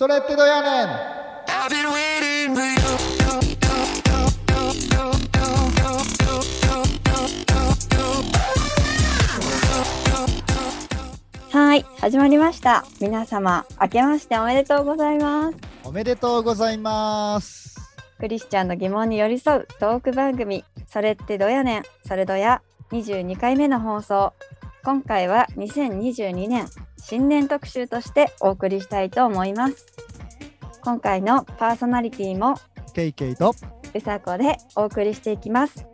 それってどやねん。はい、始まりました。皆様、明けましておめでとうございます。おめでとうございます。クリスチャンの疑問に寄り添うトーク番組、それってどやねん。それどや22回目の放送。今回は2022年新年特集としてお送りしたいと思います。今回のパーソナリティもケイケイとうさこでお送りしていきます。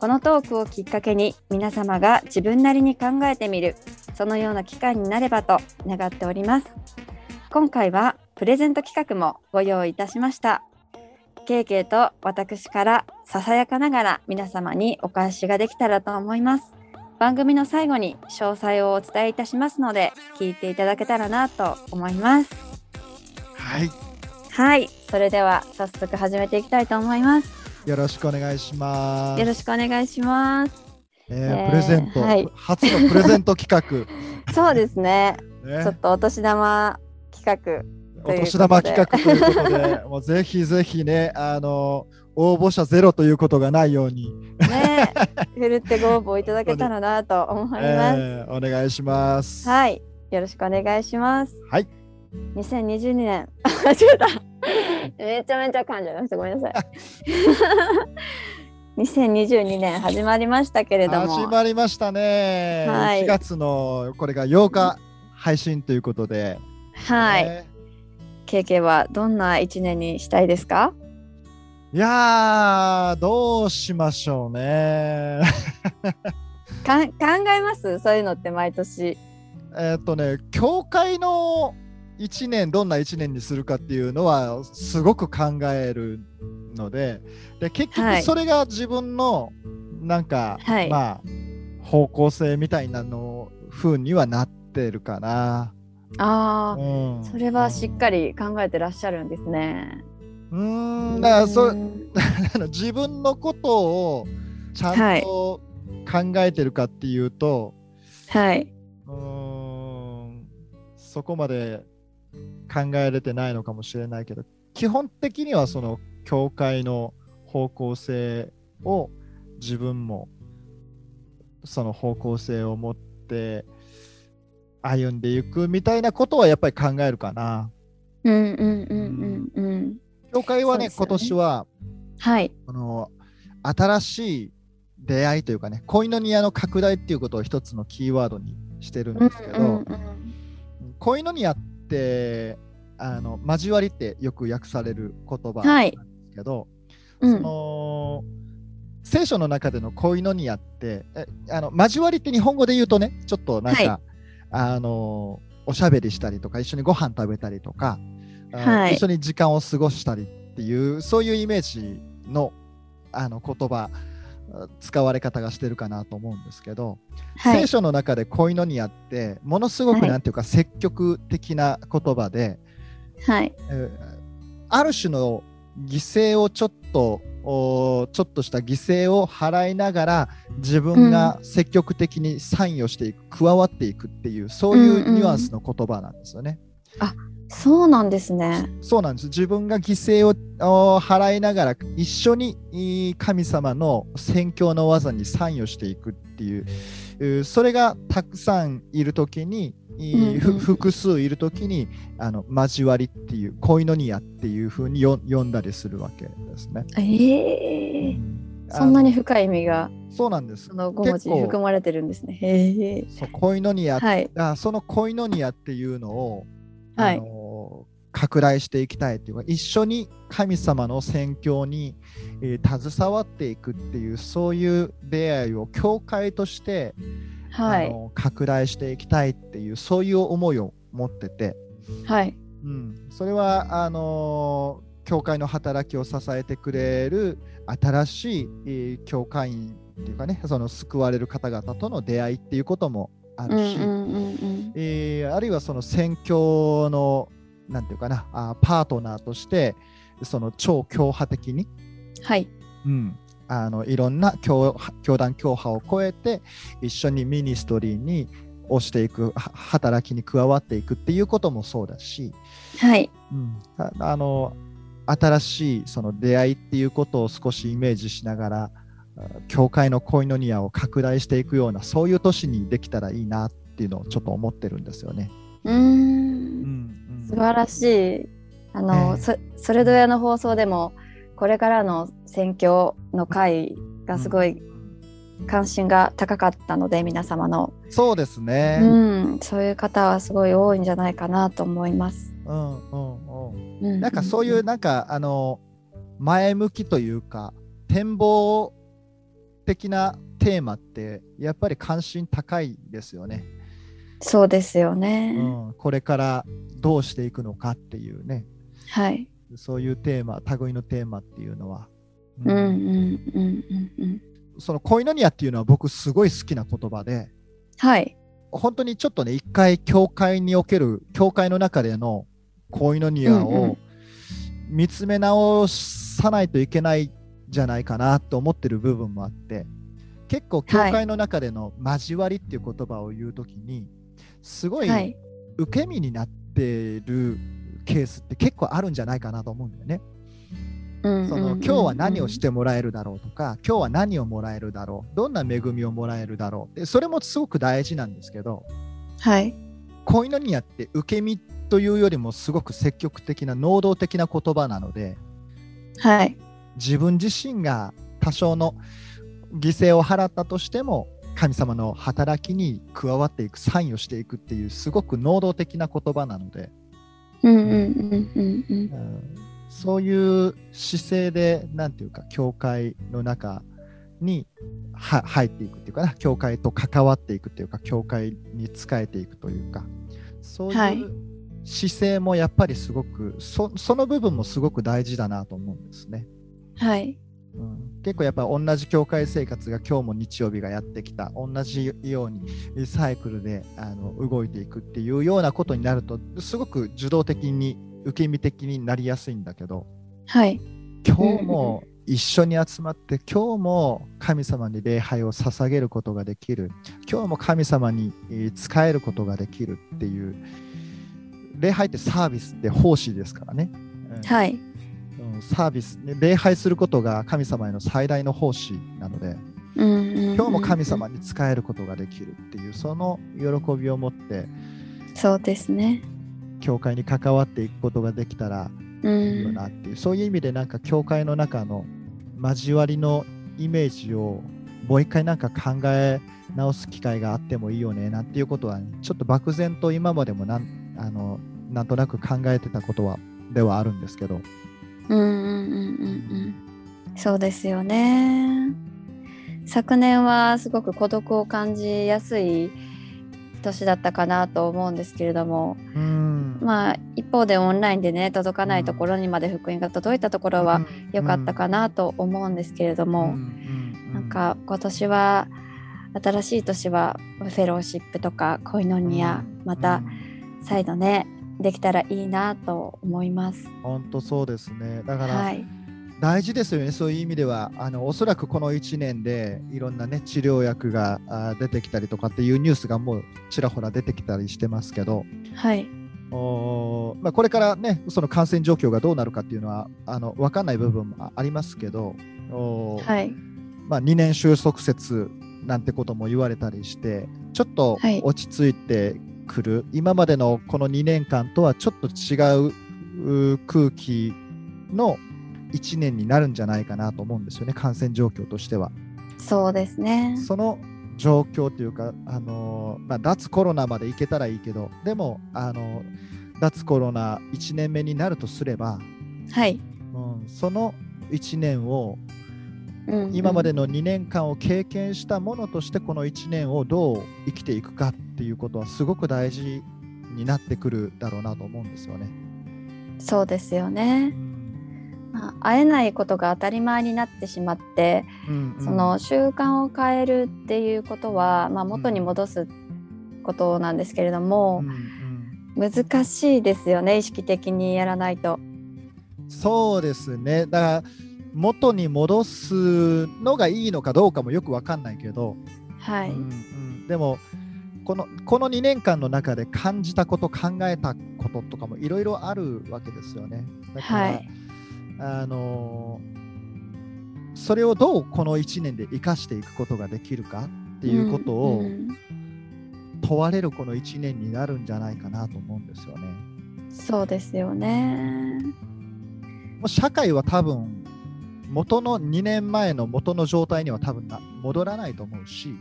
このトークをきっかけに皆様が自分なりに考えてみる、そのような機会になればと願っております。今回はプレゼント企画もご用意いたしました。ケイケイと私からささやかながら皆様にお返しができたらと思います。番組の最後に詳細をお伝えいたしますので、聞いていただけたらなと思います。はい。はい。それでは早速始めていきたいと思います。よろしくお願いします。よろしくお願いします。プレゼント、はい、初のプレゼント企画。そうですね。ね、ちょっとお年玉企画ということで。お年玉企画ということで、もうぜひぜひね、応募者ゼロということがないようにねふるってご応募いただけたらなと思います、お願いします。はい、よろしくお願いします。はい、2022年めちゃめちゃ噛んじゃいました、ごめんなさい2022年始まりましたけれども。始まりましたね、はい、4月のこれが8日配信ということで、はい、KK はどんな1年にしたいですか？いやー、どうしましょうね考えます？そういうのって毎年。教会の1年どんな1年にするかっていうのはすごく考えるので、で結局それが自分のなんか、はい、まあ方向性みたいなの風にはなってるかな。あー、うん、それはしっかり考えてらっしゃるんですね。だから自分のことをちゃんと考えてるかっていうと、はい、そこまで考えれてないのかもしれないけど、基本的にはその教会の方向性を自分もその方向性を持って歩んでいくみたいなことはやっぱり考えるかな。教会は ね、今年は、はい、新しい出会いというかね、恋の庭の拡大っていうことを一つのキーワードにしてるんですけど、恋の庭って交わりってよく訳される言葉なんですけど、はい、その、聖書の中での恋の庭って交わりって日本語で言うとね、ちょっとなんか、はい、おしゃべりしたりとか一緒にご飯食べたりとか、はい、一緒に時間を過ごしたりっていうそういうイメージの、言葉使われ方がしてるかなと思うんですけど、はい、聖書の中でコイノニアってものすごくなんていうか、はい、積極的な言葉で、はい、ある種の犠牲をちょっとした犠牲を払いながら自分が積極的に参与していく、加わっていくっていうそういうニュアンスの言葉なんですよね。あ、そうなんですね。そうなんです。自分が犠牲を払いながら一緒に神様の宣教の技に参与していくっていう、それがたくさんいるときに、複数いるときに交わりっていうコイノニアっていうふうに呼んだりするわけですね。そんなに深い意味が。そうなんです。その5文字に含まれてるんですね。コイノニア、はい、そのコイノニアっていうのを拡大していきたいというか、一緒に神様の宣教に、携わっていくっていうそういう出会いを教会として、はい、拡大していきたいっていうそういう思いを持ってて、はい、うん、それは教会の働きを支えてくれる新しい、教会員っていうかね、その救われる方々との出会いっていうこともあるし、あるいはその宣教のなんていうかな、パートナーとしてその超教派的に、はい、うん、いろんな教団教派を超えて一緒にミニストリーにをしていく、働きに加わっていくっていうこともそうだし、はい、うん、新しいその出会いっていうことを少しイメージしながら、教会のコイノニアを拡大していくような、そういう年にできたらいいなっていうのをちょっと思ってるんですよね。うん、素晴らしい。それぞれの放送でもこれからの宣教の会がすごい関心が高かったので、皆様の。そうですね、うん、そういう方はすごい多いんじゃないかなと思います、うんうんうんうん、なんかそういうなんか前向きというか展望的なテーマってやっぱり関心高いですよね。そうですよね、うん、これからどうしていくのかっていうね、はい、そういうテーマ、類のテーマっていうのは、うんうんうんうんうん、そのコイノニアっていうのは僕すごい好きな言葉で、はい、本当にちょっとね、一回教会における、教会の中でのコイノニアを見つめ直さないといけないんじゃないかなと思ってる部分もあって、結構教会の中での交わりっていう言葉を言うときに、はい、すごい受け身になってるケースって結構あるんじゃないかなと思うんだよね、うんうんうん、その今日は何をしてもらえるだろうとか、今日は何をもらえるだろう、どんな恵みをもらえるだろう、でそれもすごく大事なんですけど、はい、コイノニアって受け身というよりもすごく積極的な能動的な言葉なので、はい、自分自身が多少の犠牲を払ったとしても神様の働きに加わっていく、参与していくっていうすごく能動的な言葉なので、そういう姿勢でなんていうか教会の中に入っていくっていうかな、教会と関わっていくっていうか、教会に仕えていくというか、そういう姿勢もやっぱりすごく その部分もすごく大事だなと思うんですね。はい。うん、結構やっぱ同じ教会生活が今日も日曜日がやってきた、同じようにサイクルで動いていくっていうようなことになるとすごく受動的に受け身的になりやすいんだけど、はい、今日も一緒に集まって、うん、今日も神様に礼拝を捧げることができる、今日も神様に仕えることができるっていう、礼拝ってサービスって奉仕ですからね、うん、はい、サービス、礼拝することが神様への最大の奉仕なので、うんうんうんうん、今日も神様に仕えることができるっていう、その喜びを持って、そうですね、教会に関わっていくことができたらいいよなっていう、うん、そういう意味でなんか教会の中の交わりのイメージをもう一回なんか考え直す機会があってもいいよねなんていうことは、ね、ちょっと漠然と今までもなんとなく考えてたことはではあるんですけど、うんうんうんうん、そうですよね。昨年はすごく孤独を感じやすい年だったかなと思うんですけれども、うん、まあ一方でオンラインでね、届かないところにまで福音が届いたところは良かったかなと思うんですけれども、なんか今年は新しい年はフェローシップとかコイノニア、また再度ねできたらいいなと思います。本当そうですね。だから、はい、大事ですよね。そういう意味ではおそらくこの1年でいろんな、ね、治療薬が出てきたりとかっていうニュースがもうちらほら出てきたりしてますけど、はい、まあ、これからね、その感染状況がどうなるかっていうのは分かんない部分もありますけど、はい、まあ、2年収束説なんてことも言われたりしてちょっと落ち着いて、はい、今までのこの2年間とはちょっと違う空気の1年になるんじゃないかなと思うんですよね、感染状況としては。そうですね。その状況というか、まあ、脱コロナまでいけたらいいけど、でも脱コロナ1年目になるとすれば、はい、うん、その1年を、うんうん、今までの2年間を経験したものとしてこの1年をどう生きていくかっていうことはすごく大事になってくるだろうなと思うんですよね。そうですよね、まあ、会えないことが当たり前になってしまって、うんうん、その習慣を変えるっていうことは、まあ、元に戻すことなんですけれども、うんうん、難しいですよね、意識的にやらないと。そうですね。だから元に戻すのがいいのかどうかもよく分かんないけど、はい、うんうん、でもこの2年間の中で感じたこと考えたこととかもいろいろあるわけですよね。だから、はい、それをどうこの1年で生かしていくことができるかっていうことを問われるこの1年になるんじゃないかなと思うんですよね。そうですよね。もう社会は多分元の2年前の元の状態には多分戻らないと思うし、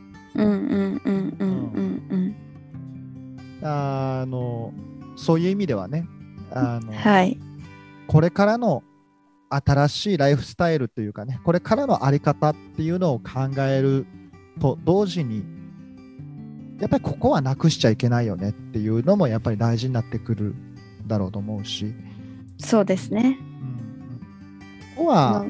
そういう意味ではね、はい、これからの新しいライフスタイルというかね、これからの在り方っていうのを考えると同時にやっぱりここはなくしちゃいけないよねっていうのもやっぱり大事になってくるだろうと思うし。そうですね、ここは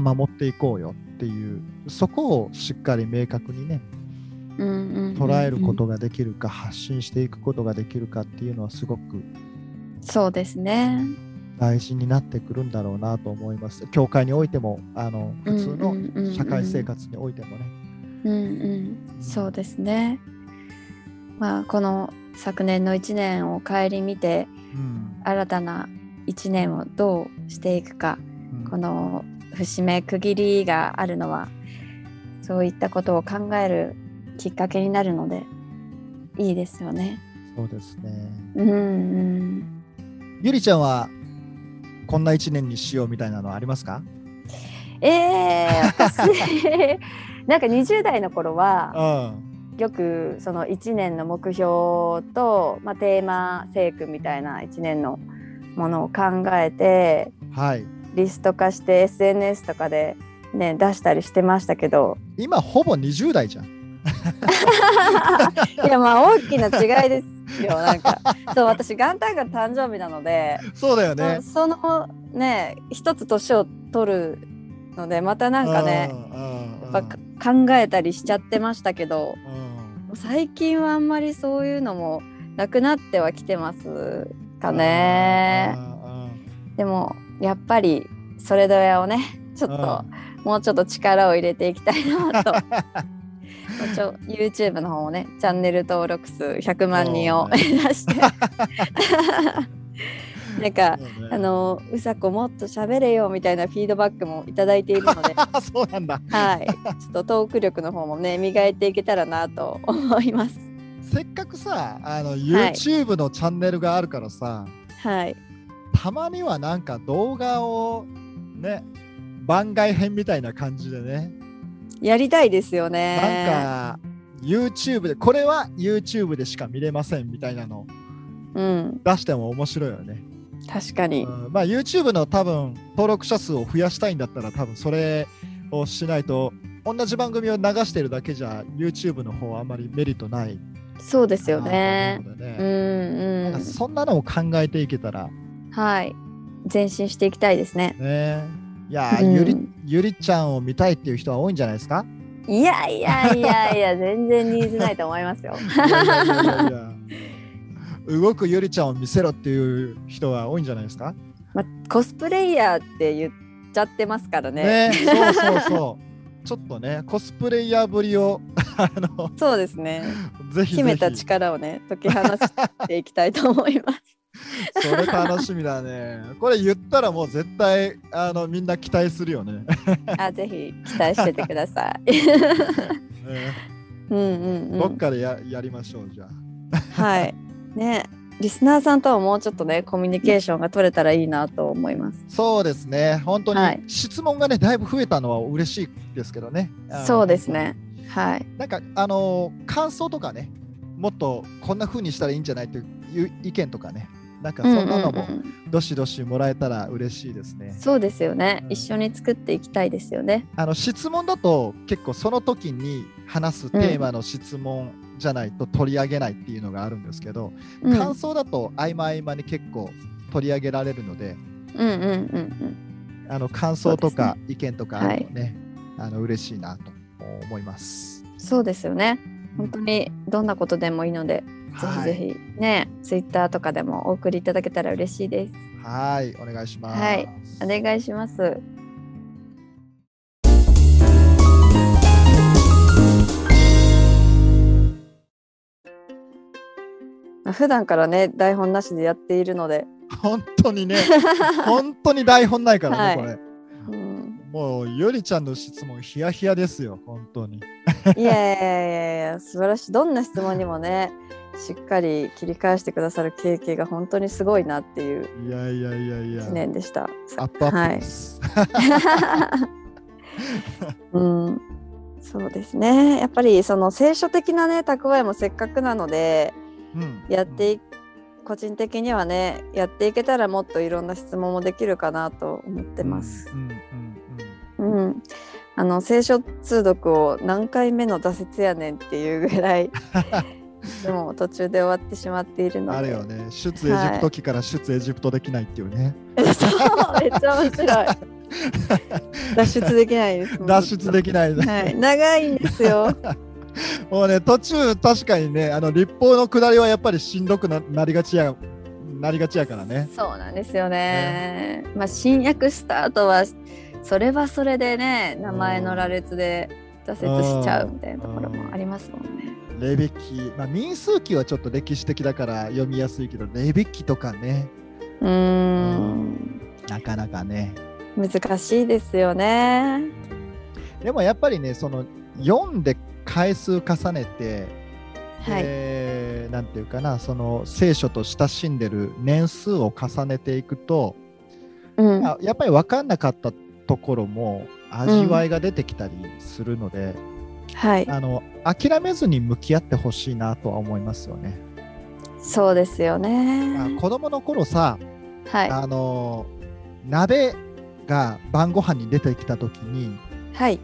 守っていこうよっていう、そこをしっかり明確にね、捉えることができるか、発信していくことができるかっていうのはすごくそうですね、大事になってくるんだろうなと思います。教会においても普通の社会生活においてもね、そうですね。この昨年の1年を顧みて、新たな1年をどうしていくか、この節目区切りがあるのはそういったことを考えるきっかけになるのでいいですよね。そうですね、ゆりちゃんはこんな1年にしようみたいなのはありますか？私なんか20代の頃は、よくその1年の目標と、テーマ聖句みたいな1年のものを考えて、リスト化して SNS とかで、ね、出したりしてましたけど、今ほぼ20代じゃん。いや、大きな違いですよ。なんかそう、私元旦が誕生日なので、そうだよね、そのね、一つ年を取るので、またなんかね、やっぱ考えたりしちゃってましたけど、最近はあんまりそういうのもなくなってはきてますかね。でもやっぱりそれぞれをね、ちょっともうちょっと力を入れていきたいなと。YouTube の方もね、チャンネル登録数100万人を目指してなんか、うさこもっと喋れよみたいなフィードバックもいただいているのでそうなんだ、ちょっとトーク力の方もね、磨いていけたらなと思います。せっかくさ、YouTube のチャンネルがあるからさ、たまにはなんか動画をね、番外編みたいな感じでね、やりたいですよね。なんか YouTube で、これは YouTube でしか見れませんみたいなの、出しても面白いよね。確かに、YouTube の多分登録者数を増やしたいんだったら、多分それをしないと、同じ番組を流してるだけじゃ YouTube の方はあんまりメリットない。そうですよね。そんなのを考えていけたら、前進していきたいですね。いや、ゆりちゃんを見たいっていう人は多いんじゃないですか？いや全然ニーズないと思いますよ。動くゆりちゃんを見せろっていう人は多いんじゃないですか？コスプレイヤーって言っちゃってますからね。そうちょっとね、コスプレイヤーぶりをそうですね、ぜひぜひ秘めた力をね、解き放していきたいと思います。それ楽しみだね。これ言ったらもう絶対みんな期待するよね。ぜひ期待しててください。どっかで やりましょうじゃあ。ね、リスナーさんとはもうちょっとね、コミュニケーションが取れたらいいなと思います。そうですね、本当に質問がね、だいぶ増えたのは嬉しいですけどね。そうですね、なんか感想とかね、もっとこんな風にしたらいいんじゃないという意見とかね、なんかそんなのもどしどしもらえたら嬉しいですね。そうですよね、一緒に作っていきたいですよね。質問だと結構その時に話すテーマの質問じゃないと取り上げないっていうのがあるんですけど、感想だと合間合間に結構取り上げられるので、感想とか意見とかあるのね、嬉しいなと思います。そうですよね、本当にどんなことでもいいので、ぜひぜひね、ツイッターとかでもお送りいただけたら嬉しいです。お願いします。お願いします。か普段からね台本なしでやっているので本当にね本当に台本ないからね、はい、これもうゆりちゃんの質問ヒヤヒヤですよ本当にいやいやいやいや素晴らしい。どんな質問にもねしっかり切り返してくださる経験が本当にすごいなっていう1年でした。アップアップです、はいうん、そうですねやっぱりその聖書的なね蓄えもせっかくなので、うん、やっていく、うん個人的にはねやっていけたらもっといろんな質問もできるかなと思ってます、うんうんうんうん、聖書通読を何回目の挫折やねんっていうぐらいでも途中で終わってしまっているのであれよね出エジプト期から出エジプトできないっていうね、はい、そうめっちゃ面白い脱出できないですもん脱出できない、はい、長いんですよもうね途中確かにね立法の下りはやっぱりしんどく なりがちやからね。そうなんですよ ね、まあ、新約スタートはそれはそれでね名前の羅列で挫折しちゃうみたいなところもありますもんね。レビ記、まあ、民数記はちょっと歴史的だから読みやすいけどレビ記とかねなかなかね難しいですよね。でもやっぱりねその読んで回数重ねて、はいなんていうかなその聖書と親しんでる年数を重ねていくと、うん、やっぱり分かんなかったところも味わいが出てきたりするので、うんはい、諦めずに向き合ってほしいなとは思いますよね。そうですよね。子供の頃さ、はい、鍋が晩ご飯に出てきた時に、はい、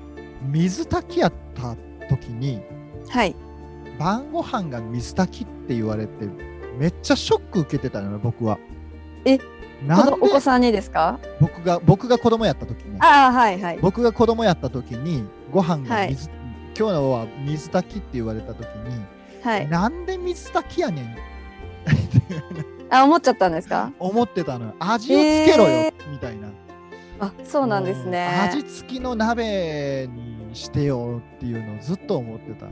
水炊きやった時に、はい、晩ご飯が水炊きって言われてめっちゃショック受けてたのよ僕は。え、なんでお子さんにですか？僕が子供やった時に、あ、はいはい、僕が子供やった時にご飯が水、はい、今日のは水炊きって言われた時に、はい、なんで水炊きやねんあ、思っちゃったんですか？思ってたのよ。味をつけろよ、みたいな。あ、そうなんですね。味付きの鍋にしてよっていうのをずっと思ってた。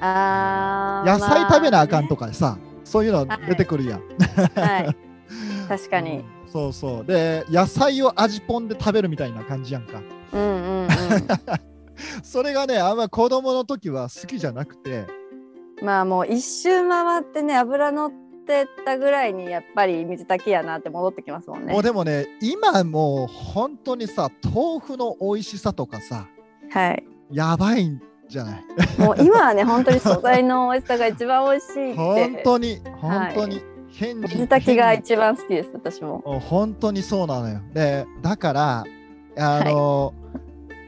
あ、野菜食べなあかんとかさ、まあね、そういうの出てくるやん、はいはい、確かに、うん、そうそうで野菜を味ぽんで食べるみたいな感じやんか、うんうんうん、それがねあんま子供の時は好きじゃなくて、まあもう一周回ってね油乗ってったぐらいにやっぱり水炊きやなって戻ってきますもんね。もうでもね今もう本当にさ豆腐の美味しさとかさ、はい、やばいんじゃない。もう今はね本当に素材の美味しさが一番美味しいって本当に本当に、はい、水炊きが一番好きです私も。本当にそうなのよ。でだからはい、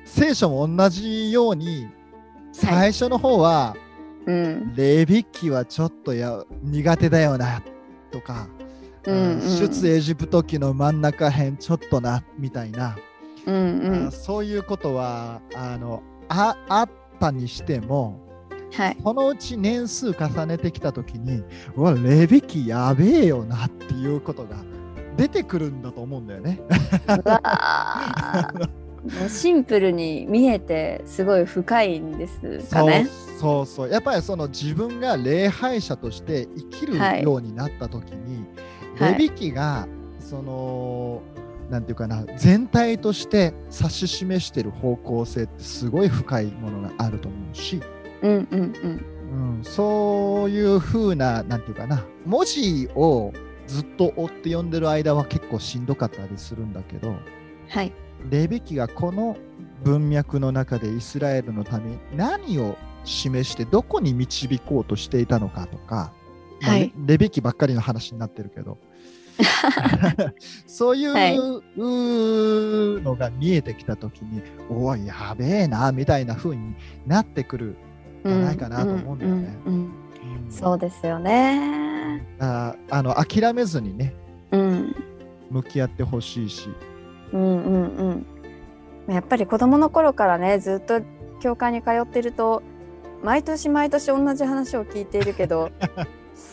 聖書も同じように最初の方は、はいうん、レビ記はちょっと苦手だよなとか、うんうん、出エジプト記の真ん中辺ちょっとなみたいな、うんうん、そういうことはあったにしても、はい、このうち年数重ねてきたときにうわレビ記やべえよなっていうことが出てくるんだと思うんだよね。うわシンプルに見えてすごい深いんですかね。そうそうそうやっぱりその自分が礼拝者として生きるようになったときに、はい、レビ記がそのなんていうかな全体として指し示している方向性ってすごい深いものがあると思うし、うんうんうんうん、そういう風ななんていうかな文字をずっと追って読んでる間は結構しんどかったりするんだけど、はい、レビ記がこの文脈の中でイスラエルのために何を示してどこに導こうとしていたのかとか、はいまあ、レビ記ばっかりの話になってるけどそういうのが見えてきたときに、はい、おいやべえなみたいな風になってくるんじゃないかなと思うんだよね、うんうんうんうん、そうですよね。諦めずにね、うん、向き合ってほしいし、うんうんうん、やっぱり子どもの頃からねずっと教会に通ってると毎年毎年同じ話を聞いているけど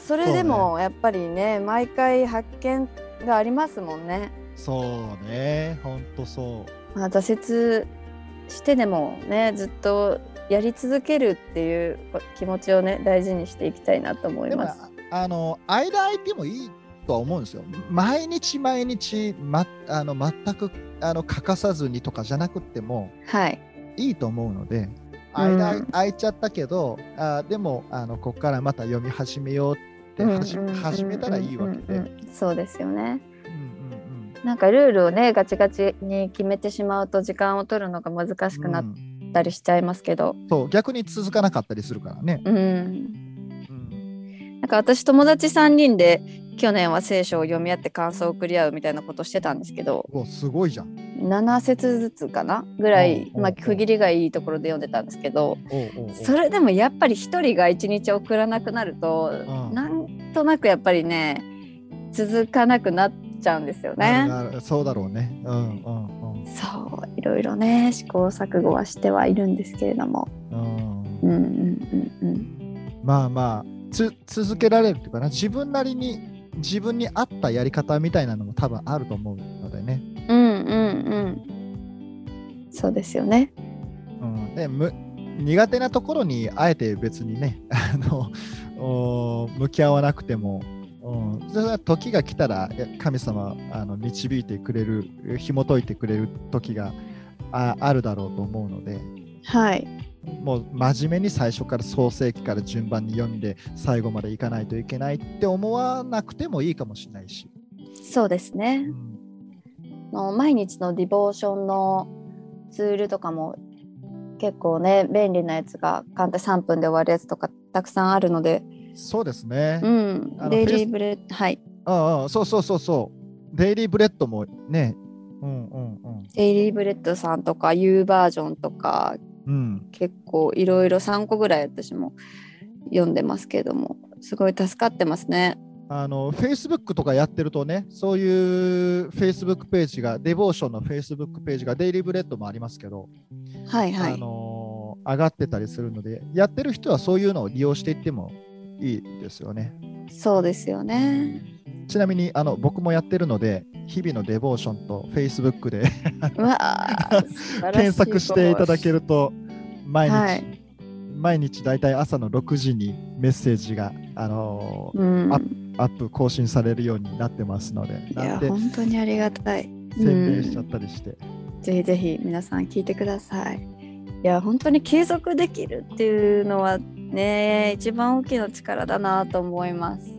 それでもやっぱり ね毎回発見がありますもんね。そうねほんとそう、まあ、挫折してでもねずっとやり続けるっていう気持ちをね大事にしていきたいなと思います。でも間空いてもいいとは思うんですよ。毎日毎日、全く欠かさずにとかじゃなくても、はい、いいと思うので、間空いちゃったけど、でもここからまた読み始めようって始めたらいいわけで、そうですよね。なんかルールをねガチガチに決めてしまうと時間を取るのが難しくなったりしちゃいますけど、そう逆に続かなかったりするからね。なんか私友達3人で去年は聖書を読み合って感想を送り合うみたいなことしてたんですけど、すごいじゃん。7節ずつかなぐらい、区切りがいいところで読んでたんですけど、それでもやっぱり一人が一日送らなくなると、なんとなくやっぱりね続かなくなっちゃうんですよね。そうだろうね。そういろいろね試行錯誤はしてはいるんですけれども、まあまあ続けられるというかな、自分なりに自分に合ったやり方みたいなのも多分あると思うのでね。そうですよね。で苦手なところにあえて別にね向き合わなくても、それは時が来たら神様導いてくれる、紐解いてくれる時があるだろうと思うので、はい、もう真面目に最初から創世記から順番に読んで最後までいかないといけないって思わなくてもいいかもしれないし。そうですね、毎日のディボーションのツールとかも結構ね便利なやつが簡単3分で終わるやつとかたくさんあるので。そうですね、デイリーブレッド、はい、そうデイリーブレッドもね、デイリーブレッドさんとか U バージョンとか、結構いろいろ3個ぐらい私も読んでますけども、すごい助かってますね。Facebook とかやってるとね、そういう Facebook ページが、デボーションの Facebook ページが、デイリーブレッドもありますけど、上がってたりするので、やってる人はそういうのを利用していってもいいですよね。そうですよね。ちなみに僕もやってるので、日々のデボーションと Facebook で検索していただけると、毎日、毎日だいたい朝の6時にメッセージが、アップ更新されるようになってますので、いや本当にありがたい。宣伝しちゃったりして、ぜひぜひ皆さん聞いてください。いや本当に継続できるっていうのはね一番大きな力だなと思います。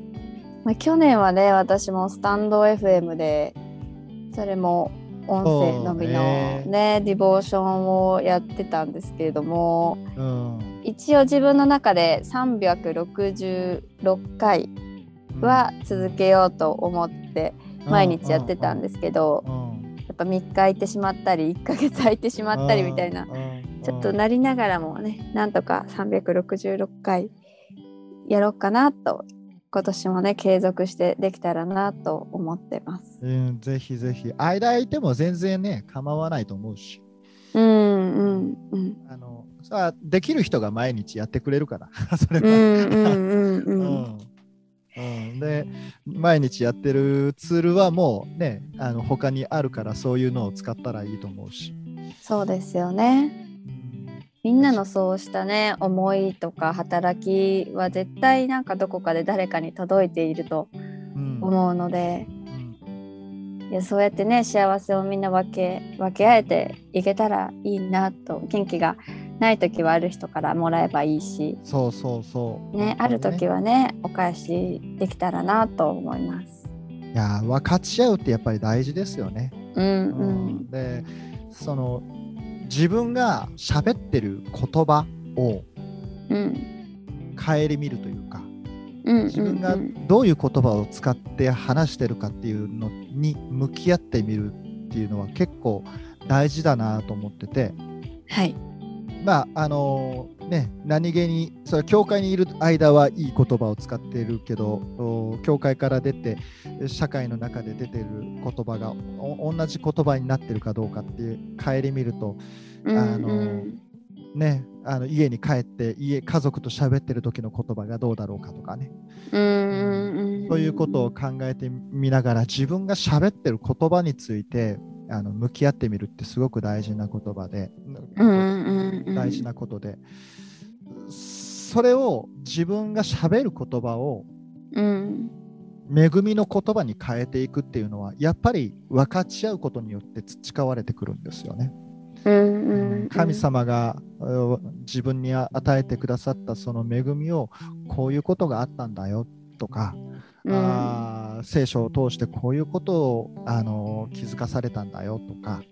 まあ、去年はね私もスタンド FM でそれも音声のみのねディボーションをやってたんですけれども、一応自分の中で366回は続けようと思って毎日やってたんですけど、やっぱ3日空いてしまったり1ヶ月空いてしまったりみたいなちょっとなりながらもね、なんとか366回やろうかなと今年もね継続してできたらなと思ってます。ぜひぜひ、間空いても全然ね構わないと思うし、さあできる人が毎日やってくれるからそれはで毎日やってるツールはもうね他にあるから、そういうのを使ったらいいと思うし。そうですよね。みんなのそうしたね思いとか働きは絶対なんかどこかで誰かに届いていると思うので、いやそうやってね幸せをみんな分け合えていけたらいいなと。元気がない時はある人からもらえばいいし、ね、ある時はねお返しできたらなと思います。いや分かち合うってやっぱり大事ですよね。でその自分が喋ってる言葉を顧みるというか、自分がどういう言葉を使って話してるかっていうのに向き合ってみるっていうのは結構大事だなと思ってて、まあね、何気にそれ教会にいる間はいい言葉を使っているけど、教会から出て社会の中で出ている言葉が同じ言葉になってるかどうかっていう顧みると、ね、家に帰って家族と喋ってる時の言葉がどうだろうかとかね、そういうことを考えてみながら自分が喋ってる言葉について向き合ってみるってすごく大事な言葉で、大事なことで、それを自分が喋る言葉をうん、恵みの言葉に変えていくっていうのはやっぱり分かち合うことによって培われてくるんですよね、うんうんうん、神様が自分に与えてくださったその恵みをこういうことがあったんだよとか、うん、聖書を通してこういうことを気づかされたんだよとか、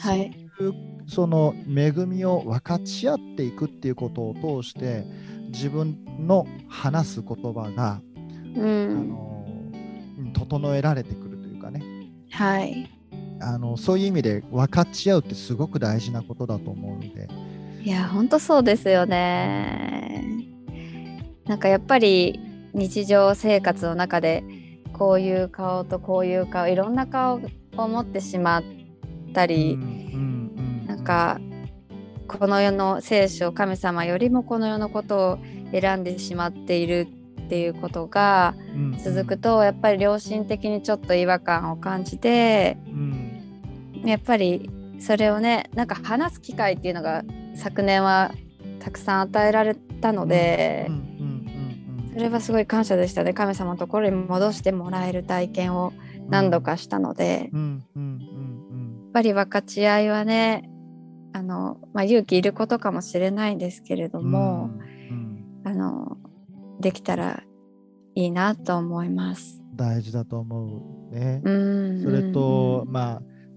はい、その恵みを分かち合っていくっていうことを通して自分の話す言葉が、うん、整えられてくるというかね、はい、そういう意味で分かち合うってすごく大事なことだと思うので、いや本当そうですよね。なんかやっぱり日常生活の中でこういう顔とこういう顔、いろんな顔を持ってしまったり、うんうんうん、なんかこの世の聖書、神様よりもこの世のことを選んでしまっているっていうことが続くと、うんうん、やっぱり良心的にちょっと違和感を感じて、うん、やっぱりそれをね、なんか話す機会っていうのが昨年はたくさん与えられたので、うんうん、それはすごい感謝でしたね。神様のところに戻してもらえる体験を何度かしたので、うんうんうんうん、やっぱり分かち合いはね、勇気いることかもしれないですけれども、うんうん、できたらいいなと思います。大事だと思うね、うんうんうん、それと、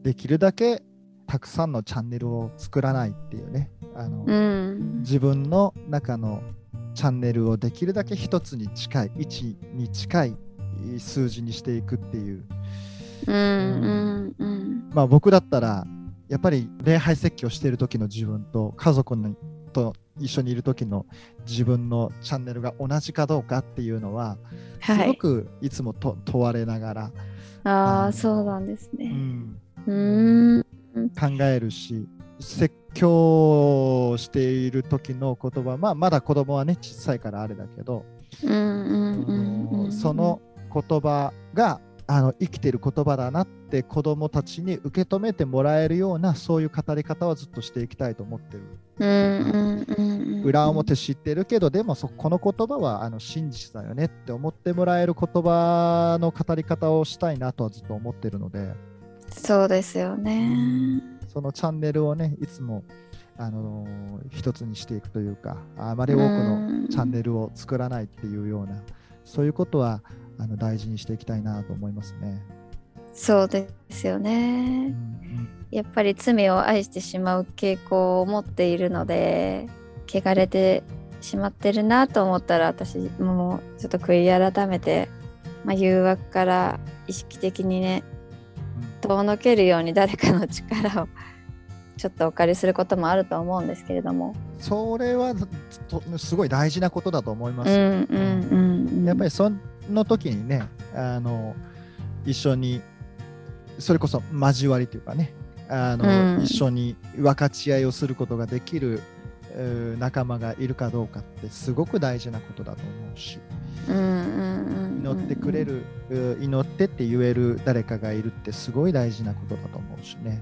できるだけたくさんのチャンネルを作らないっていうね、うん、自分の中のチャンネルをできるだけ一つに近い、1に近い数字にしていくっていう、うんうんうん、僕だったらやっぱり礼拝説教している時の自分と家族と一緒にいる時の自分のチャンネルが同じかどうかっていうのはすごくいつも問われながら、はい、そうなんですね、うん、考えるし、説教している時の言葉、まだ子供はね小さいからあれだけど、その言葉が生きてる言葉だなって子供たちに受け止めてもらえるような、そういう語り方はずっとしていきたいと思ってる、裏表知ってるけど、でもこの言葉は真実だよねって思ってもらえる言葉の語り方をしたいなとはずっと思ってるので、そうですよね。そのチャンネルをね、いつも、一つにしていくというか、あまり多くのチャンネルを作らないっていうような、そういうことは大事にしていきたいなと思いますね。そうですよね、うん、やっぱり罪を愛してしまう傾向を持っているので、汚れてしまってるなと思ったら、私もちょっと悔い改めて、誘惑から意識的にね遠のけるように誰かの力をちょっとお借りすることもあると思うんですけれども、それはすごい大事なことだと思います、うんうんうん、やっぱりその時にね、一緒にそれこそ交わりというかね、うん、一緒に分かち合いをすることができる仲間がいるかどうかってすごく大事なことだと思うし、祈ってくれる、祈ってって言える誰かがいるってすごい大事なことだと思うしね。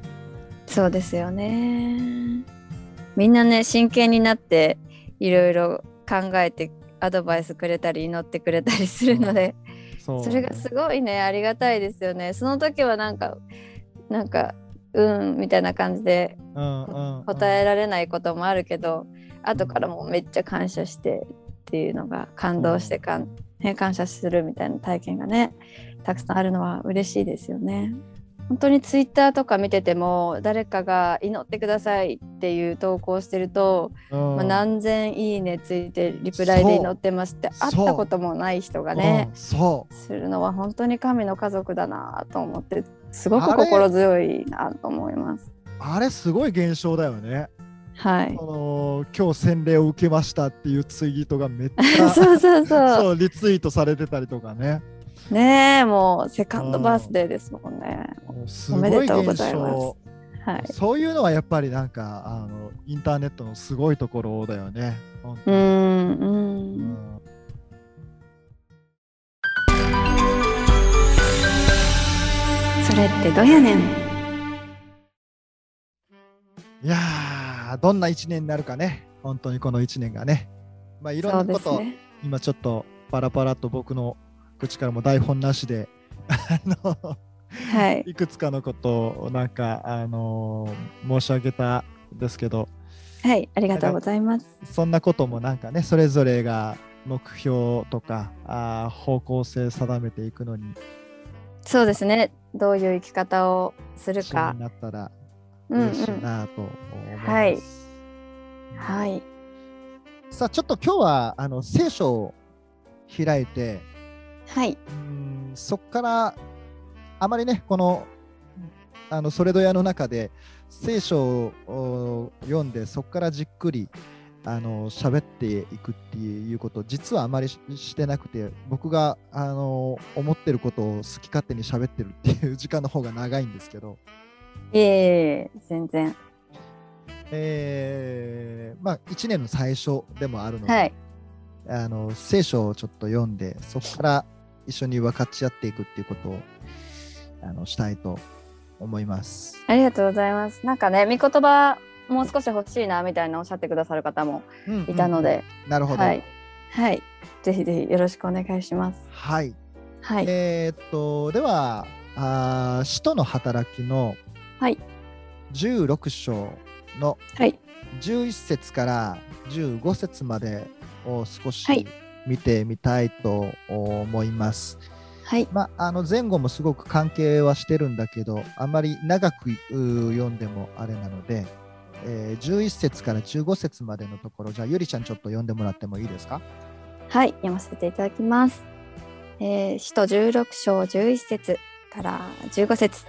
そうですよね。みんなね、真剣になっていろいろ考えてアドバイスくれたり祈ってくれたりするので、そうね、それがすごいね、ありがたいですよね。その時はなんかうんみたいな感じで、うんうんうん、答えられないこともあるけど、後からもうめっちゃ感謝してっていうのが感動して感謝するみたいな体験がねたくさんあるのは嬉しいですよね。本当にツイッターとか見てても誰かが祈ってくださいっていう投稿してると、何千いいねついてリプライで祈ってますって、会ったこともない人がね、そうするのは本当に神の家族だなと思って、すごく心強いなと思います。あれすごい現象だよね。はい、今日洗礼を受けましたっていうツイートがめっちゃそうリツイートされてたりとかね。ねえ、もうセカンドバースデーですもんね。おめでとうございます。はい、そういうのはやっぱりなんかインターネットのすごいところだよね。うん。それってどうやねん。いやー、どんな1年になるかね、本当にこの1年がね、いろんなこと、ね、今ちょっとパラパラと僕の口からも台本なしではい、いくつかのことをなんか、申し上げたんですけど、はい、ありがとうございます。そんなこともなんかね、それぞれが目標とか方向性定めていくのに、そうですね、どういう生き方をするかになったら嬉しいなと思います、はい、はい。さあちょっと今日は聖書を開いて、はい、そこからあまりね、このソレドヤの中で聖書を読んでそこからじっくり喋っていくっていうこと実はあまりしてなくて、僕が思ってることを好き勝手に喋ってるっていう時間の方が長いんですけど、全然、まあ1年の最初でもあるので、はい、聖書をちょっと読んでそこから一緒に分かち合っていくっていうことをしたいと思います。ありがとうございます。なんかね、御言葉もう少し欲しいなみたいなおっしゃってくださる方もいたので、なるほど、はい、はい、ぜひぜひよろしくお願いします。はい、はい、では使徒の働きの16章の11節から15節までを少し見てみたいと思います。はい、まあ、前後もすごく関係はしてるんだけど、あまり長く読んでもあれなので、11節から15節までのところ、じゃあゆりちゃんちょっと読んでもらってもいいですか。はい、読ませていただきます。使徒16章11節から15節。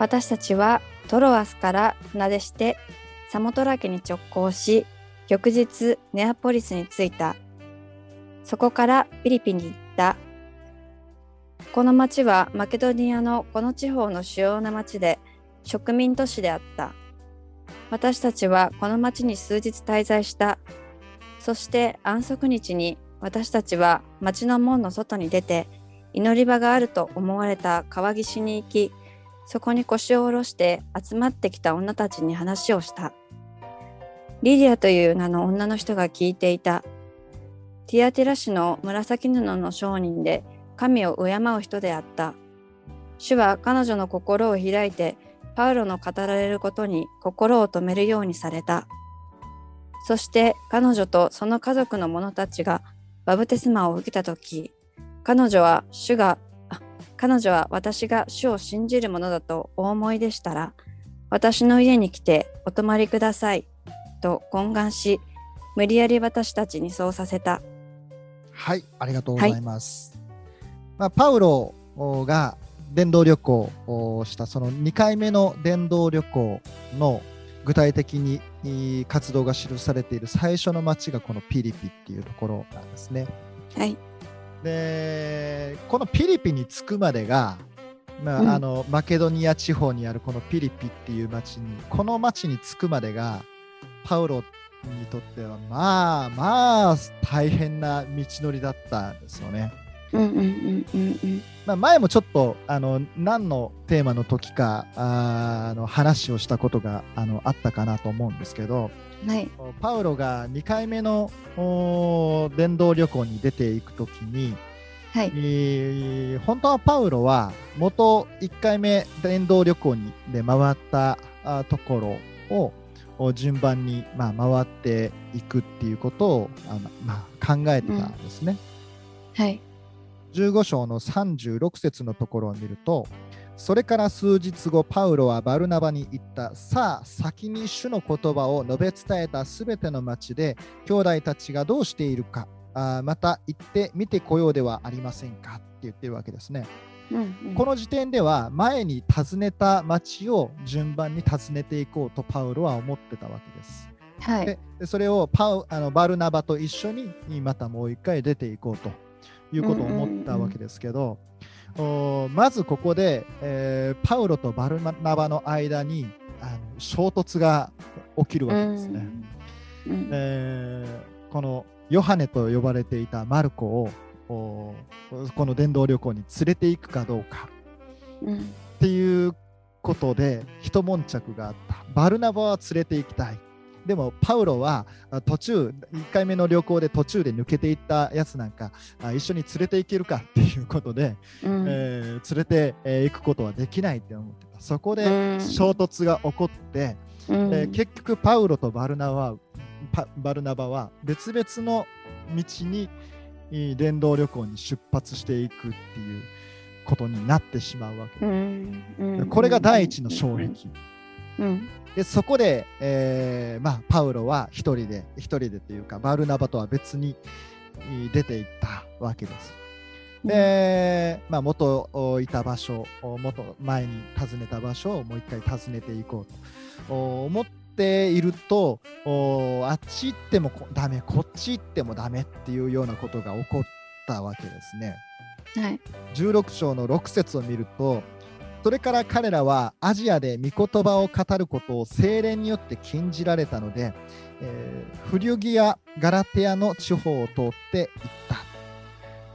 私たちはトロアスから船出してサモトラケに直行し、翌日ネアポリスに着いた。そこからフィリピンに行った。この町はマケドニアのこの地方の主要な町で、植民都市であった。私たちはこの町に数日滞在した。そして安息日に私たちは町の門の外に出て、祈り場があると思われた川岸に行き、そこに腰を下ろして集まってきた女たちに話をした。リディアという名の女の人が聞いていた。ティアティラ市の紫布の商人で、神を敬う人であった。主は彼女の心を開いて、パウロの語られることに心を止めるようにされた。そして彼女とその家族の者たちがバプテスマを受けたとき、彼女は私が主を信じるものだとお思いでしたら、私の家に来てお泊まりくださいと懇願し、無理やり私たちにそうさせた。はい、ありがとうございます、はい。まあ、パウロが伝道旅行をした、その2回目の伝道旅行の具体的に活動が記されている最初の町がこのピリピっていうところなんですね。はい、でこのピリピに着くまでが、まあマケドニア地方にあるこのピリピっていう町に、この町に着くまでがパウロにとってはまあ大変な道のりだったんですよね。前もちょっと何のテーマの時か話をしたことがあったかなと思うんですけど、はい、パウロが2回目の伝道旅行に出ていく時に、はい、本当はパウロは元1回目伝道旅行で回ったところを順番に回っていくっていうことを考えてたんですね、うん、はい。15章の36節のところを見ると、それから数日後パウロはバルナバに行った。さあ先に主の言葉を述べ伝えたすべての町で兄弟たちがどうしているか、また行って見てこようではありませんかって言ってるわけですね、うんうん。この時点では前に訪ねた町を順番に訪ねていこうとパウロは思ってたわけです、はい。でそれをバルナバと一緒にまたもう一回出ていこうということを思ったわけですけど、まずここで、パウロとバルナバの間に衝突が起きるわけですね、うんうん。このヨハネと呼ばれていたマルコをこの伝道旅行に連れていくかどうか、うん、っていうことで一悶着があった。バルナバは連れて行きたい、でもパウロは途中1回目の旅行で途中で抜けていったやつなんか一緒に連れて行けるかっていうことで、うん連れて行くことはできないって思ってた。そこで衝突が起こって、結局パウロとバルナバは別々の道に伝道旅行に出発していくっていうことになってしまうわけ、これが第一の衝撃、でそこで、パウロは一人でというかバルナバとは別に出ていったわけです。で、元いた場所、元前に訪ねた場所をもう一回訪ねていこうと思っていると、あっち行ってもダメ、こっち行ってもダメっていうようなことが起こったわけですね。はい、16章の6節を見ると、それから彼らはアジアで御言葉を語ることを聖霊によって禁じられたので、フリュギア・ガラテアの地方を通って行った。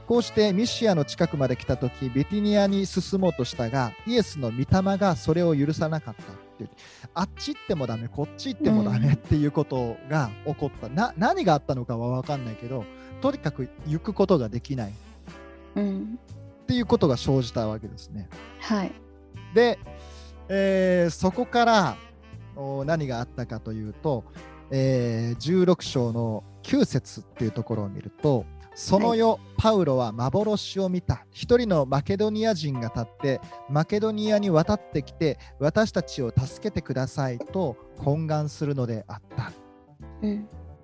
こうしてミシアの近くまで来たとき、ビティニアに進もうとしたが、イエスの御霊がそれを許さなかったっていう。あっち行ってもダメ、こっち行ってもダメっていうことが起こった、何があったのかは分かんないけど、とにかく行くことができない、っていうことが生じたわけですね。はい。で、そこから何があったかというと、16章の9節っていうところを見ると、その夜、パウロは幻を見た。一人のマケドニア人が立って、マケドニアに渡ってきて、私たちを助けてくださいと懇願するのであった。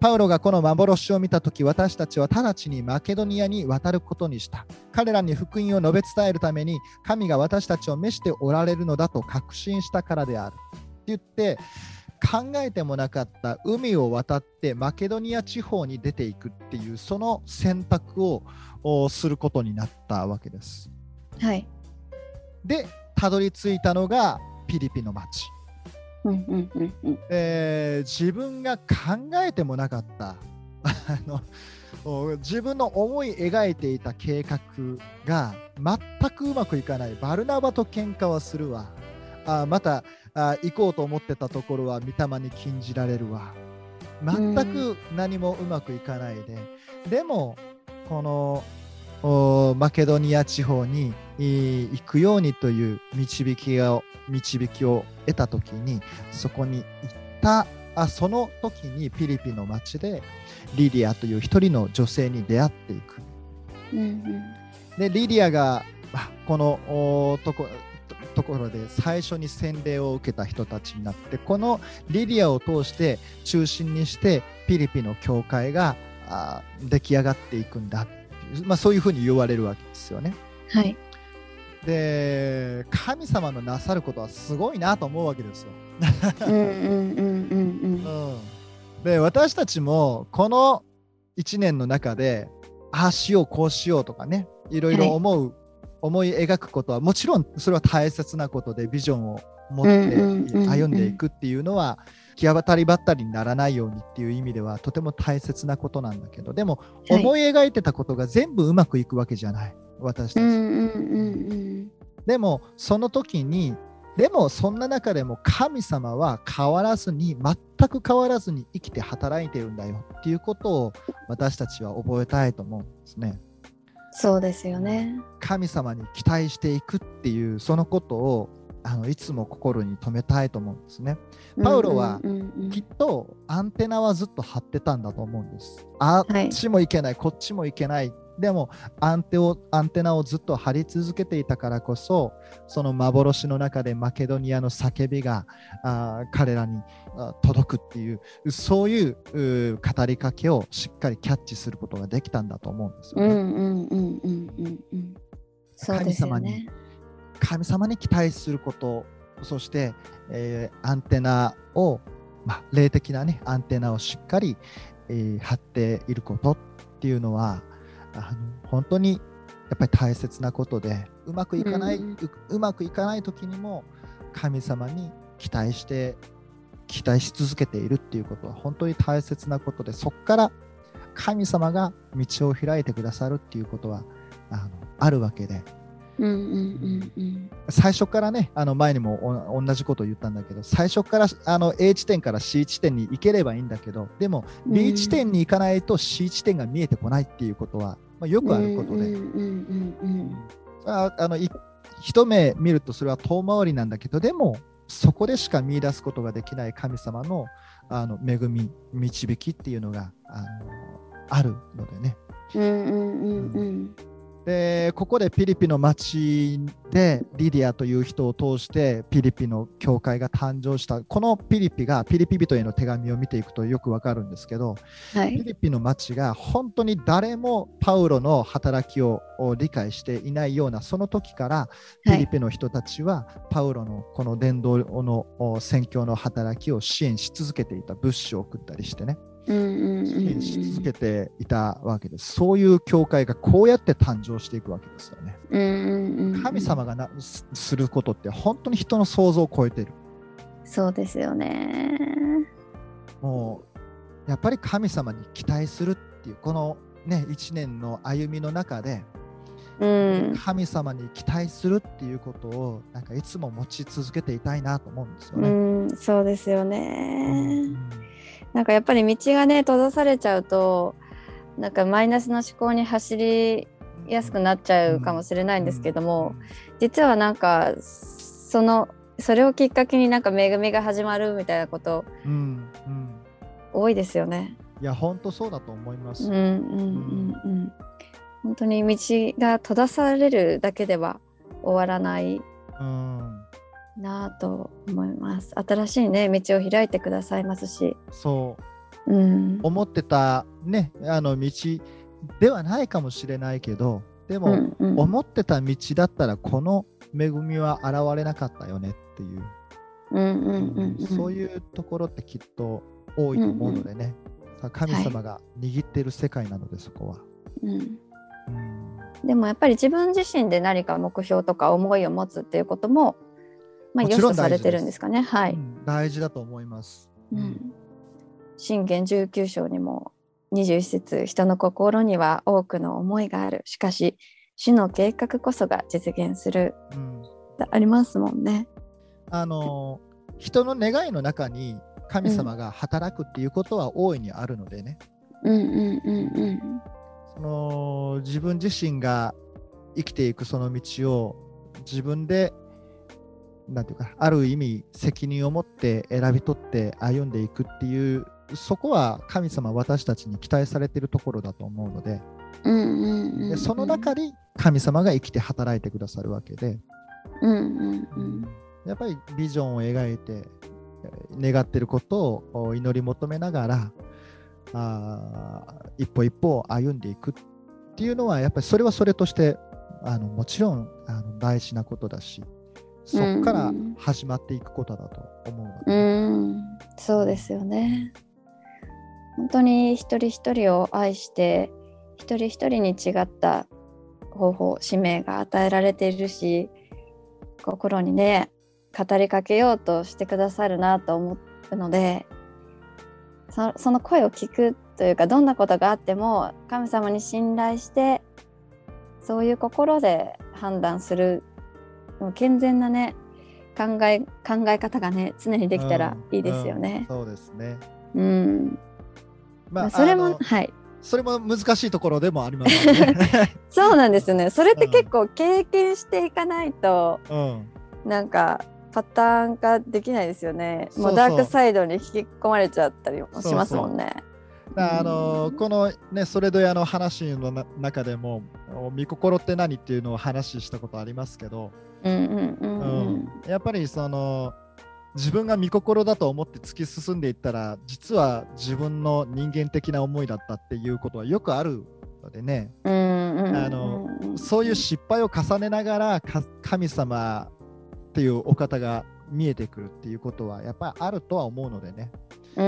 パウロがこの幻を見たとき、私たちは直ちにマケドニアに渡ることにした。彼らに福音を述べ伝えるために、神が私たちを召しておられるのだと確信したからである。って言って、考えてもなかった海を渡ってマケドニア地方に出ていくっていう、その選択をすることになったわけです。はい。で、たどり着いたのがピリピの町。自分が考えてもなかった自分の思い描いていた計画が全くうまくいかない。バルナバと喧嘩はするわ。また行こうと思ってたところは御霊に禁じられるわ。全く何もうまくいかないで、でもこのマケドニア地方に行くようにという導きを得た時に、そこに行ったその時にピリピの町でリディアという一人の女性に出会っていく。でリディアがこのところで最初に洗礼を受けた人たちになって、このリディアを通して中心にしてピリピの教会が出来上がっていくんだっていう、そういうふうに言われるわけですよね。はい、で神様のなさることはすごいなと思うわけですよ。で私たちもこの1年の中でああしようこうしようとかね、いろいろ思い描くことはもちろんそれは大切なことで、ビジョンを持って歩んでいくっていうのは行き当たりばったりにならないようにっていう意味ではとても大切なことなんだけど、でも思い描いてたことが全部うまくいくわけじゃない、私たち。でもその時に、でもそんな中でも神様は全く変わらずに生きて働いてるんだよっていうことを私たちは覚えたいと思うんですね。そうですよね。神様に期待していくっていう、そのことをいつも心に留めたいと思うんですね。パウロはきっとアンテナはずっと張ってたんだと思うんです。あっちも行けない、こっちも行けない。でもアンテナをずっと張り続けていたからこそ、その幻の中でマケドニアの叫びが彼らに届くっていう、そういう語りかけをしっかりキャッチすることができたんだと思うんですよね。神様に期待すること、そして、アンテナを、霊的な、アンテナをしっかり、張っていることっていうのは本当にやっぱり大切なことで、うまくいかない時にも神様に期待し続けているっていうことは本当に大切なことで、そこから神様が道を開いてくださるっていうことはあるわけで、うんうんうんうん、最初からね前にも同じことを言ったんだけど、最初からA 地点から C 地点に行ければいいんだけど、でも B 地点に行かないと C 地点が見えてこないっていうことは、まあ、よくあることで、一目見るとそれは遠回りなんだけど、でもそこでしか見出すことができない神様の、恵み導きっていうのがあるのでね、うんうんうんうん、でここでピリピの町でリディアという人を通してピリピの教会が誕生した。このピリピがピリピ人への手紙を見ていくとよくわかるんですけど、はい、ピリピの町が本当に誰もパウロの働きを理解していないような、その時からピリピの人たちはパウロのこの伝道の宣教の働きを支援し続けていた、物資を送ったりしてね、し続けていたわけです。そういう教会がこうやって誕生していくわけですよね、神様がすることって本当に人の想像を超えてる。そうですよね。もうやっぱり神様に期待するっていうこのね1年の歩みの中で、神様に期待するっていうことをなんかいつも持ち続けていたいなと思うんですよね、そうですよね、なんかやっぱり道がね閉ざされちゃうとなんかマイナスの思考に走りやすくなっちゃうかもしれないんですけども、実はなんかそれをきっかけになんか恵みが始まるみたいなこと、多いですよね。いや本当そうだと思います、本当に道が閉ざされるだけでは終わらないなと思います。新しいね道を開いてくださいますし、そう、思ってたね道ではないかもしれないけど、でも、思ってた道だったらこの恵みは現れなかったよねっていう、そういうところってきっと多いと思うのでね、神様が握っている世界なので、そこは、でもやっぱり自分自身で何か目標とか思いを持つっていうことも良しとされてるんですかね。はい、大事だと思います。箴言19章にも21節、人の心には多くの思いがある。しかし、主の計画こそが実現する。ありますもんね。人の願いの中に神様が働くっていうことは大いにあるのでね。自分自身が生きていくその道を自分でなんていうか、ある意味責任を持って選び取って歩んでいくっていう、そこは神様私たちに期待されているところだと思うので、でその中に神様が生きて働いてくださるわけで、やっぱりビジョンを描いて願っていることを祈り求めながら一歩一歩歩んでいくっていうのは、やっぱりそれはそれとしてもちろん大事なことだし、そこから始まっていくことだと思うので、そうですよね。本当に一人一人を愛して、一人一人に違った方法、使命が与えられているし、心にね語りかけようとしてくださるなと思うので、その声を聞くというか、どんなことがあっても神様に信頼して、そういう心で判断する健全なね考え方がね常にできたらいいですよね、そうですね、まあ、それもはい、それも難しいところでもありますねそうなんですよね。それって結構経験していかないと、なんかパターン化できないですよね。もうダークサイドに引き込まれちゃったりもしますもんね。このねそれぞれの話の中でも御心って何っていうのを話したことありますけど、やっぱりその自分が御心だと思って突き進んでいったら、実は自分の人間的な思いだったっていうことはよくあるのでね、そういう失敗を重ねながら神様っていうお方が見えてくるっていうことはやっぱりあるとは思うのでね、間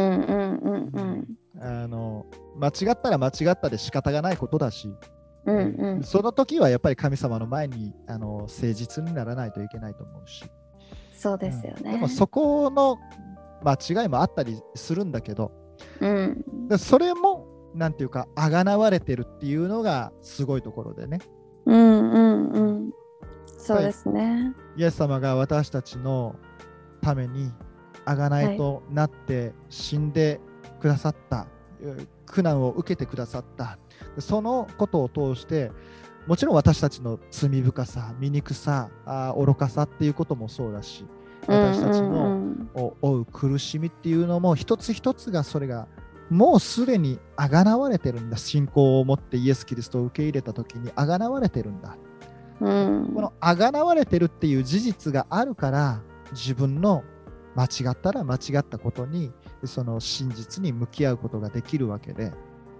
違ったら間違ったで仕方がないことだし、その時はやっぱり神様の前に誠実にならないといけないと思うし、そうですよね、でもそこの間違いもあったりするんだけど、それもなんていうか贖われてるっていうのがすごいところでね、そうですね。イエス様が私たちのために贖いとなって死んでくださった、はい、苦難を受けてくださった、そのことを通してもちろん私たちの罪深さ、醜さ、愚かさっていうこともそうだし、私たちの負う苦しみっていうのも一つ一つが、それがもうすでに贖われてるんだ。信仰を持ってイエス・キリストを受け入れた時に贖われてるんだ、うん、この贖われてるっていう事実があるから、自分の間違ったら間違ったことに、その真実に向き合うことができるわけで、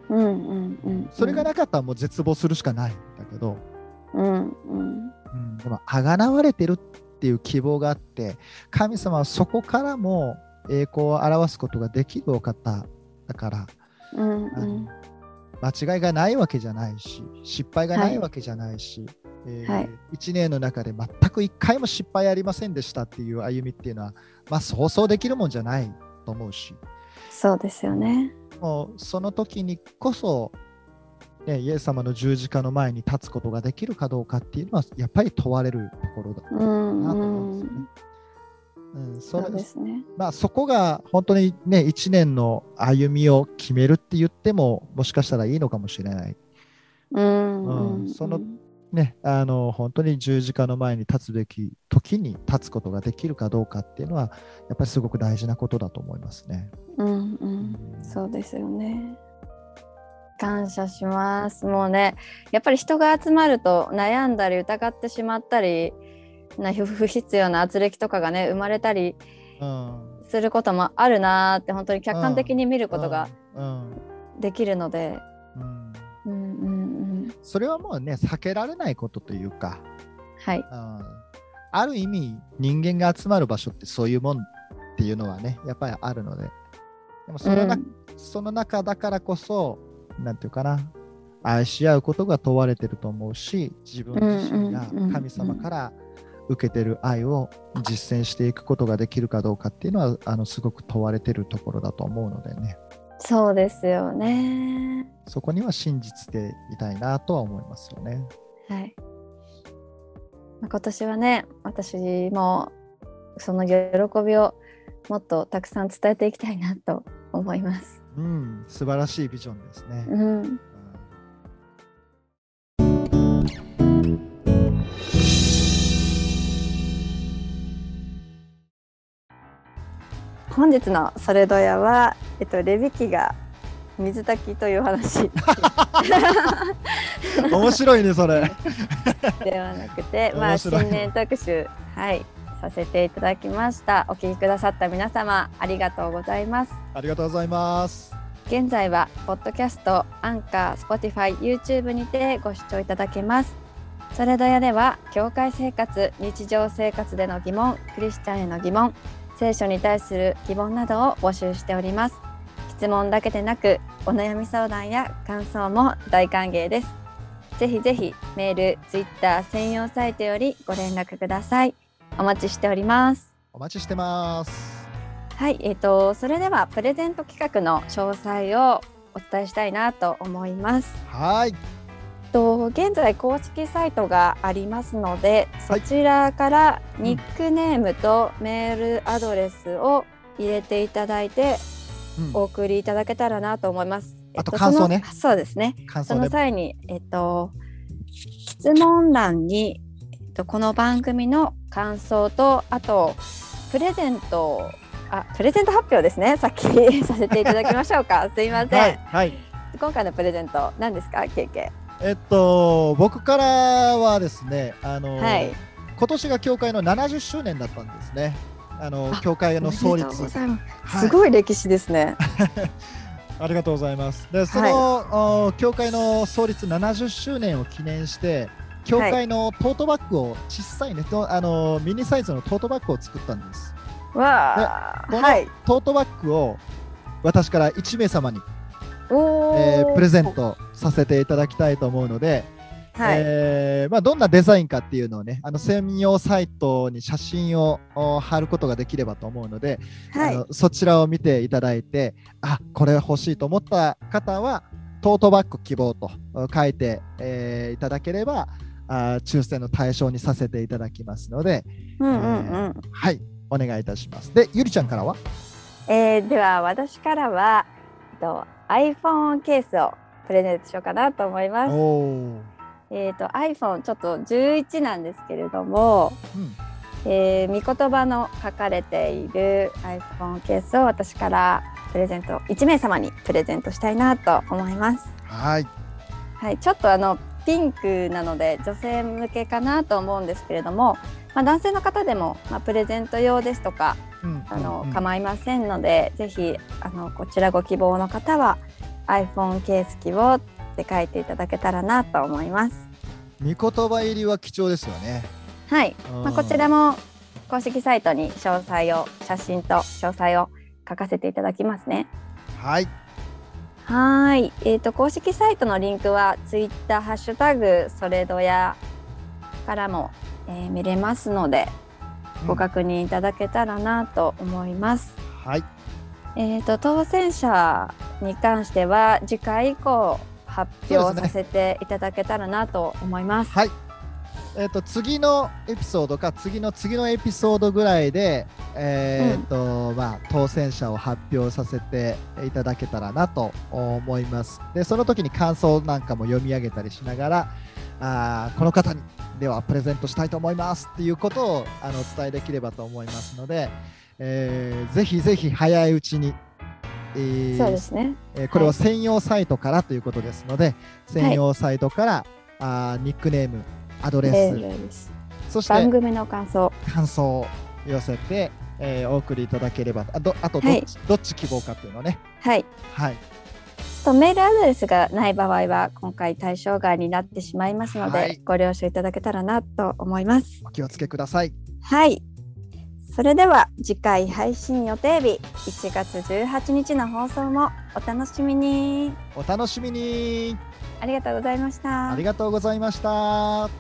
うんうんうんうん、それがなかったらもう絶望するしかないんだけど、うんうんうん、でも贖われてるっていう希望があって、神様はそこからも栄光を表すことができるお方だから、うんうん、間違いがないわけじゃないし、失敗がないわけじゃないし、はい、1年の中で全く1回も失敗ありませんでしたっていう歩みっていうのは、まあ、そうそうできるもんじゃないと思うし、そうですよね。もうその時にこそ、ね、イエス様の十字架の前に立つことができるかどうかっていうのはやっぱり問われるところだなと思うんですよね。うん、そうですね。まあ、そこが本当にね、1年の歩みを決めるって言ってももしかしたらいいのかもしれない、うん、そのね、本当に十字架の前に立つべき時に立つことができるかどうかっていうのはやっぱりすごく大事なことだと思いますね。うんうん、そうですよね。感謝します。もうね、やっぱり人が集まると悩んだり疑ってしまったり、不必要な圧力とかがね生まれたりすることもあるなって、本当に客観的に見ることができるので、うんうんうんうん、それはもうね避けられないことというか、はい、うん、ある意味人間が集まる場所ってそういうもんっていうのはねやっぱりあるので、でも その中だからこそなんていうかな、愛し合うことが問われてると思うし、自分自身が神様から受けてる愛を実践していくことができるかどうかっていうのはすごく問われてるところだと思うのでね。そうですよね。そこには真実でいたいなとは思いますよね。はい、今年はね、私もその喜びをもっとたくさん伝えていきたいなと思います。うん、素晴らしいビジョンですね。うん。本日のそれどやは、レビ記が水炊きという話面白いねそれではなくて、まあ、新年特集、はい、させていただきました。お聞きくださった皆様ありがとうございます。ありがとうございます。現在はポッドキャスト、アンカー、Spotify、YouTube にてご視聴いただけます。それどやでは教会生活、日常生活での疑問、クリスチャンへの疑問、聖書に対する疑問などを募集しております。質問だけでなく、お悩み相談や感想も大歓迎です。ぜひぜひメール、ツイッター専用サイトよりご連絡ください。お待ちしております。お待ちしてます。はい、それではプレゼント企画の詳細をお伝えしたいなと思います。はい。現在公式サイトがありますので、そちらからニックネームとメールアドレスを入れていただいてお送りいただけたらなと思います、うん、あと感想ね。そうですね。その際に、質問欄に、この番組の感想と、あとプレゼント発表ですね、さっきさせていただきましょうかすいません、はいはい、今回のプレゼント何ですか KK。僕からはですね、はい、今年が教会の70周年だったんですね。教会の創立、はい、すごい歴史ですねありがとうございます。でその、はい、教会の創立70周年を記念して、教会のトートバッグを小さいね、ミニサイズのトートバッグを作ったんです。わー、でこのトートバッグを私から1名様にプレゼントさせていただきたいと思うので、はい、まあ、どんなデザインかっていうのをね、専用サイトに写真を貼ることができればと思うので、はい、そちらを見ていただいて、あ、これ欲しいと思った方はトートバッグ希望と書いて、いただければ、抽選の対象にさせていただきますので、はい、お願いいたします。で、ゆりちゃんからは、では私からはiPhone ケースをプレゼントしようかなと思います。iPhone ちょっと11なんですけれども、御言葉の書かれている iPhone ケースを私からプレゼント、1名様にプレゼントしたいなと思います。はい、ちょっとピンクなので女性向けかなと思うんですけれども、男性の方でも、プレゼント用ですとか、構いませんので、ぜひこちらご希望の方は iPhone ケース希望って書いていただけたらなと思います。御言葉入りは貴重ですよね。はい、こちらも公式サイトに詳細を、写真と詳細を書かせていただきますね。はい、公式サイトのリンクはツイッターハッシュタグそれどやからも、見れますので、ご確認いただけたらなと思います。当選者に関しては次回以降発表させていただけたらなと思います。次のエピソードか次のエピソードぐらいで、当選者を発表させていただけたらなと思います。で、その時に感想なんかも読み上げたりしながら、この方にではプレゼントしたいと思いますっていうことをお伝えできればと思いますので、ぜひぜひ早いうちに、そうですね、これは専用サイトからということですので、専用サイトから、ニックネーム、アドレス、そして番組の感想を寄せて、お送りいただければ、どっち希望かっていうのね。メールアドレスがない場合は今回対象外になってしまいますので、ご了承いただけたらなと思います。お気をつけください。はい、それでは次回配信予定日1月18日の放送もお楽しみに。ありがとうございました。